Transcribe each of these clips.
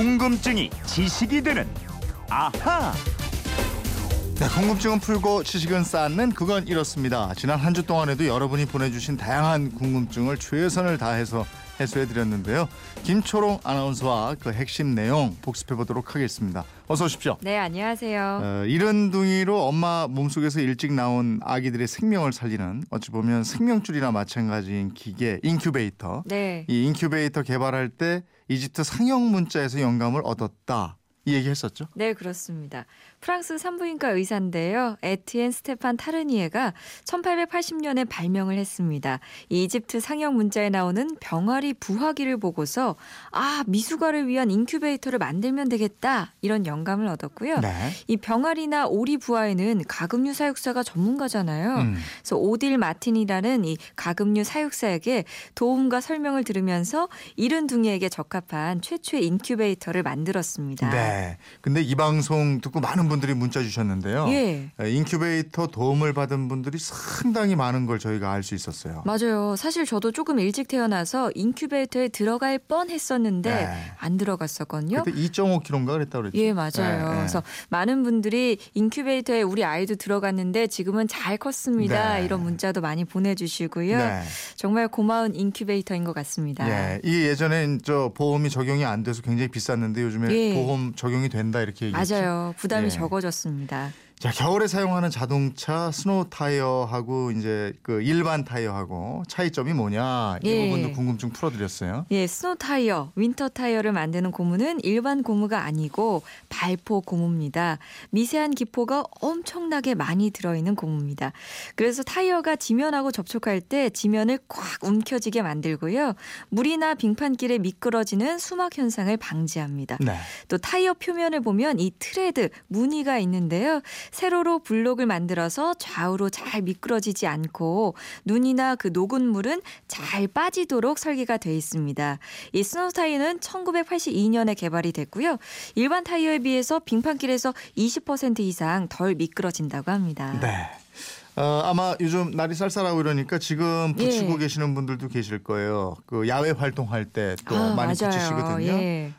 궁금증이 지식이 되는 아하. 네, 궁금증은 풀고 지식은 쌓는 그건 이렇습니다. 지난 한 주 동안에도 여러분이 보내주신 다양한 궁금증을 최선을 다해서 해소해드렸는데요. 김철호 아나운서와 그 핵심 내용 복습해보도록 하겠습니다. 어서 오십시오. 네, 안녕하세요. 이른 둥이로 엄마 몸속에서 일찍 나온 아기들의 생명을 살리는, 어찌 보면 생명줄이나 마찬가지인 기계 인큐베이터. 네. 이 인큐베이터 개발할 때 이집트 상형 문자에서 영감을 얻었다. 이 얘기했었죠? 네, 그렇습니다. 프랑스 산부인과 의사인데요. 에티엔 스테판 타르니에가 1880년에 발명을 했습니다. 이 이집트 상형 문자에 나오는 병아리 부화기를 보고서 미숙아를 위한 인큐베이터를 만들면 되겠다, 이런 영감을 얻었고요. 네. 이 병아리나 오리 부화에는 가금류 사육사가 전문가잖아요. 그래서 오딜 마틴이라는 이 가금류 사육사에게 도움과 설명을 들으면서 이른 둥이에게 적합한 최초의 인큐베이터를 만들었습니다. 네. 근데 이 방송 듣고 많은 분들이 문자 주셨는데요. 예. 인큐베이터 도움을 받은 분들이 상당히 많은 걸 저희가 알 수 있었어요. 맞아요. 사실 저도 조금 일찍 태어나서 인큐베이터에 들어갈 뻔했었는데 안 들어갔었거든요. 그때 2.5kg인가 그랬다고 그랬죠. 예, 맞아요. 그래서 많은 분들이 인큐베이터에 우리 아이도 들어갔는데 지금은 잘 컸습니다. 이런 문자도 많이 보내주시고요. 정말 고마운 인큐베이터인 것 같습니다. 이게 예전엔 저 보험이 적용이 안 돼서 굉장히 비쌌는데 요즘에 보험 적용이 된다 이렇게 얘기했죠. 맞아요. 부담이 적어졌습니다. 자, 겨울에 사용하는 자동차 스노우 타이어하고 이제 그 일반 타이어하고 차이점이 뭐냐, 이 부분도 궁금증 풀어드렸어요. 예, 스노우 타이어, 윈터 타이어를 만드는 고무는 일반 고무가 아니고 발포 고무입니다. 미세한 기포가 엄청나게 많이 들어있는 고무입니다. 그래서 타이어가 지면하고 접촉할 때 지면을 꽉 움켜쥐게 만들고요. 물이나 빙판길에 미끄러지는 수막 현상을 방지합니다. 또 타이어 표면을 보면 이 트레드, 무늬가 있는데요. 세로로 블록을 만들어서 좌우로 잘 미끄러지지 않고 눈이나 그 녹은 물은 잘 빠지도록 설계가 되어 있습니다. 이 스노우 타이어는 1982년에 개발이 됐고요. 일반 타이어에 비해서 빙판길에서 20% 이상 덜 미끄러진다고 합니다. 네. 아마 요즘 날이 쌀쌀하고 이러니까 지금 붙이고 계시는 분들도 계실 거예요. 그 야외 활동할 때 또 많이 붙이시거든요.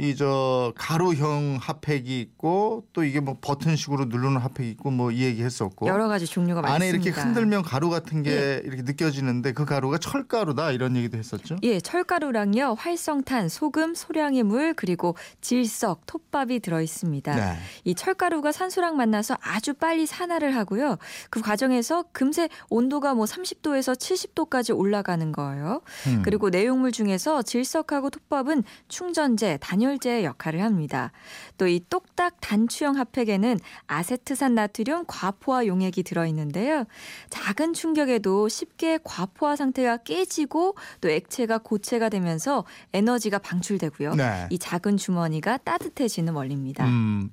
이 저 가루형 핫팩이 있고 또 이게 뭐 버튼식으로 누르는 핫팩이 있고 뭐 이 얘기했었고 여러 가지 종류가 많습니다. 안에 이렇게 흔들면 가루 같은 게 이렇게 느껴지는데 그 가루가 철가루다 이런 얘기도 했었죠. 예, 철가루랑요 활성탄, 소금, 소량의 물 그리고 질석, 톱밥이 들어 있습니다. 이 철가루가 산소랑 만나서 아주 빨리 산화를 하고요. 그 과정에서 금세 온도가 뭐 30도에서 70도까지 올라가는 거예요. 그리고 내용물 중에서 질석하고 톱밥은 충전제, 단열재의 역할을 합니다. 또 이 똑딱 단추형 핫팩에는 아세트산 나트륨 과포화 용액이 들어있는데요. 작은 충격에도 쉽게 과포화 상태가 깨지고 또 액체가 고체가 되면서 에너지가 방출되고요. 이 작은 주머니가 따뜻해지는 원리입니다.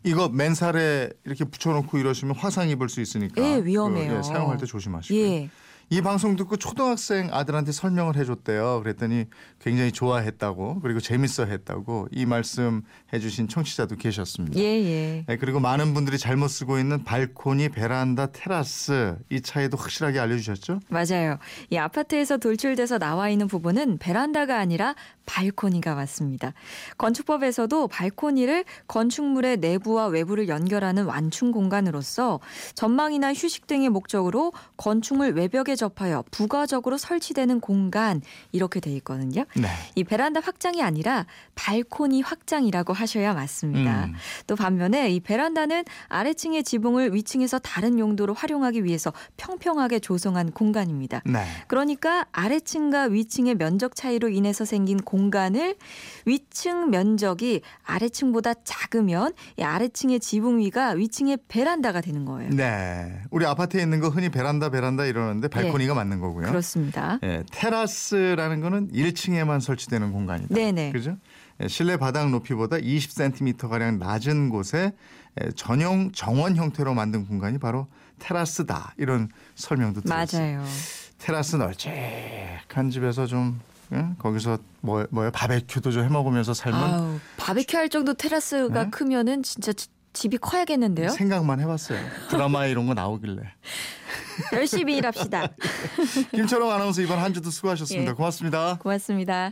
이거 맨살에 이렇게 붙여놓고 이러시면 화상 입을 수 있으니까 위험해요. 사용할 때 조심하시고요. 이 방송 듣고 초등학생 아들한테 설명을 해줬대요. 그랬더니 굉장히 좋아했다고 그리고 재밌어 했다고 이 말씀 해주신 청취자도 계셨습니다. 네, 그리고 많은 분들이 잘못 쓰고 있는 발코니, 베란다, 테라스 이 차이도 확실하게 알려주셨죠? 맞아요. 이 아파트에서 돌출돼서 나와 있는 부분은 베란다가 아니라 발코니가 맞습니다. 건축법에서도 발코니를 건축물의 내부와 외부를 연결하는 완충 공간으로서 전망이나 휴식 등의 목적으로 건축물 외벽에 접하여 부가적으로 설치되는 공간 이렇게 돼 있거든요. 이 베란다 확장이 아니라 발코니 확장이라고 하셔야 맞습니다. 또 반면에 이 베란다는 아래층의 지붕을 위층에서 다른 용도로 활용하기 위해서 평평하게 조성한 공간입니다. 그러니까 아래층과 위층의 면적 차이로 인해서 생긴 공간을 위층 면적이 아래층보다 작으면 이 아래층의 지붕 위가 위층의 베란다가 되는 거예요. 우리 아파트에 있는 거 흔히 베란다 이러는데 발코니가 맞는 거고요. 그렇습니다. 테라스라는 거는 1층에만 설치되는 공간이다. 그죠? 실내 바닥 높이보다 20cm가량 낮은 곳에 전용 정원 형태로 만든 공간이 바로 테라스다. 이런 설명도 드렸어요. 맞아요. 테라스 널찍한 집에서 좀 거기서 뭐요? 바베큐도 좀 해먹으면서 살면 바베큐 할 정도 테라스가 크면은 진짜 집이 커야겠는데요? 생각만 해봤어요. 드라마에 이런 거 나오길래. 열심히 일합시다. 김철호 아나운서 이번 한 주도 수고하셨습니다. 고맙습니다. 고맙습니다.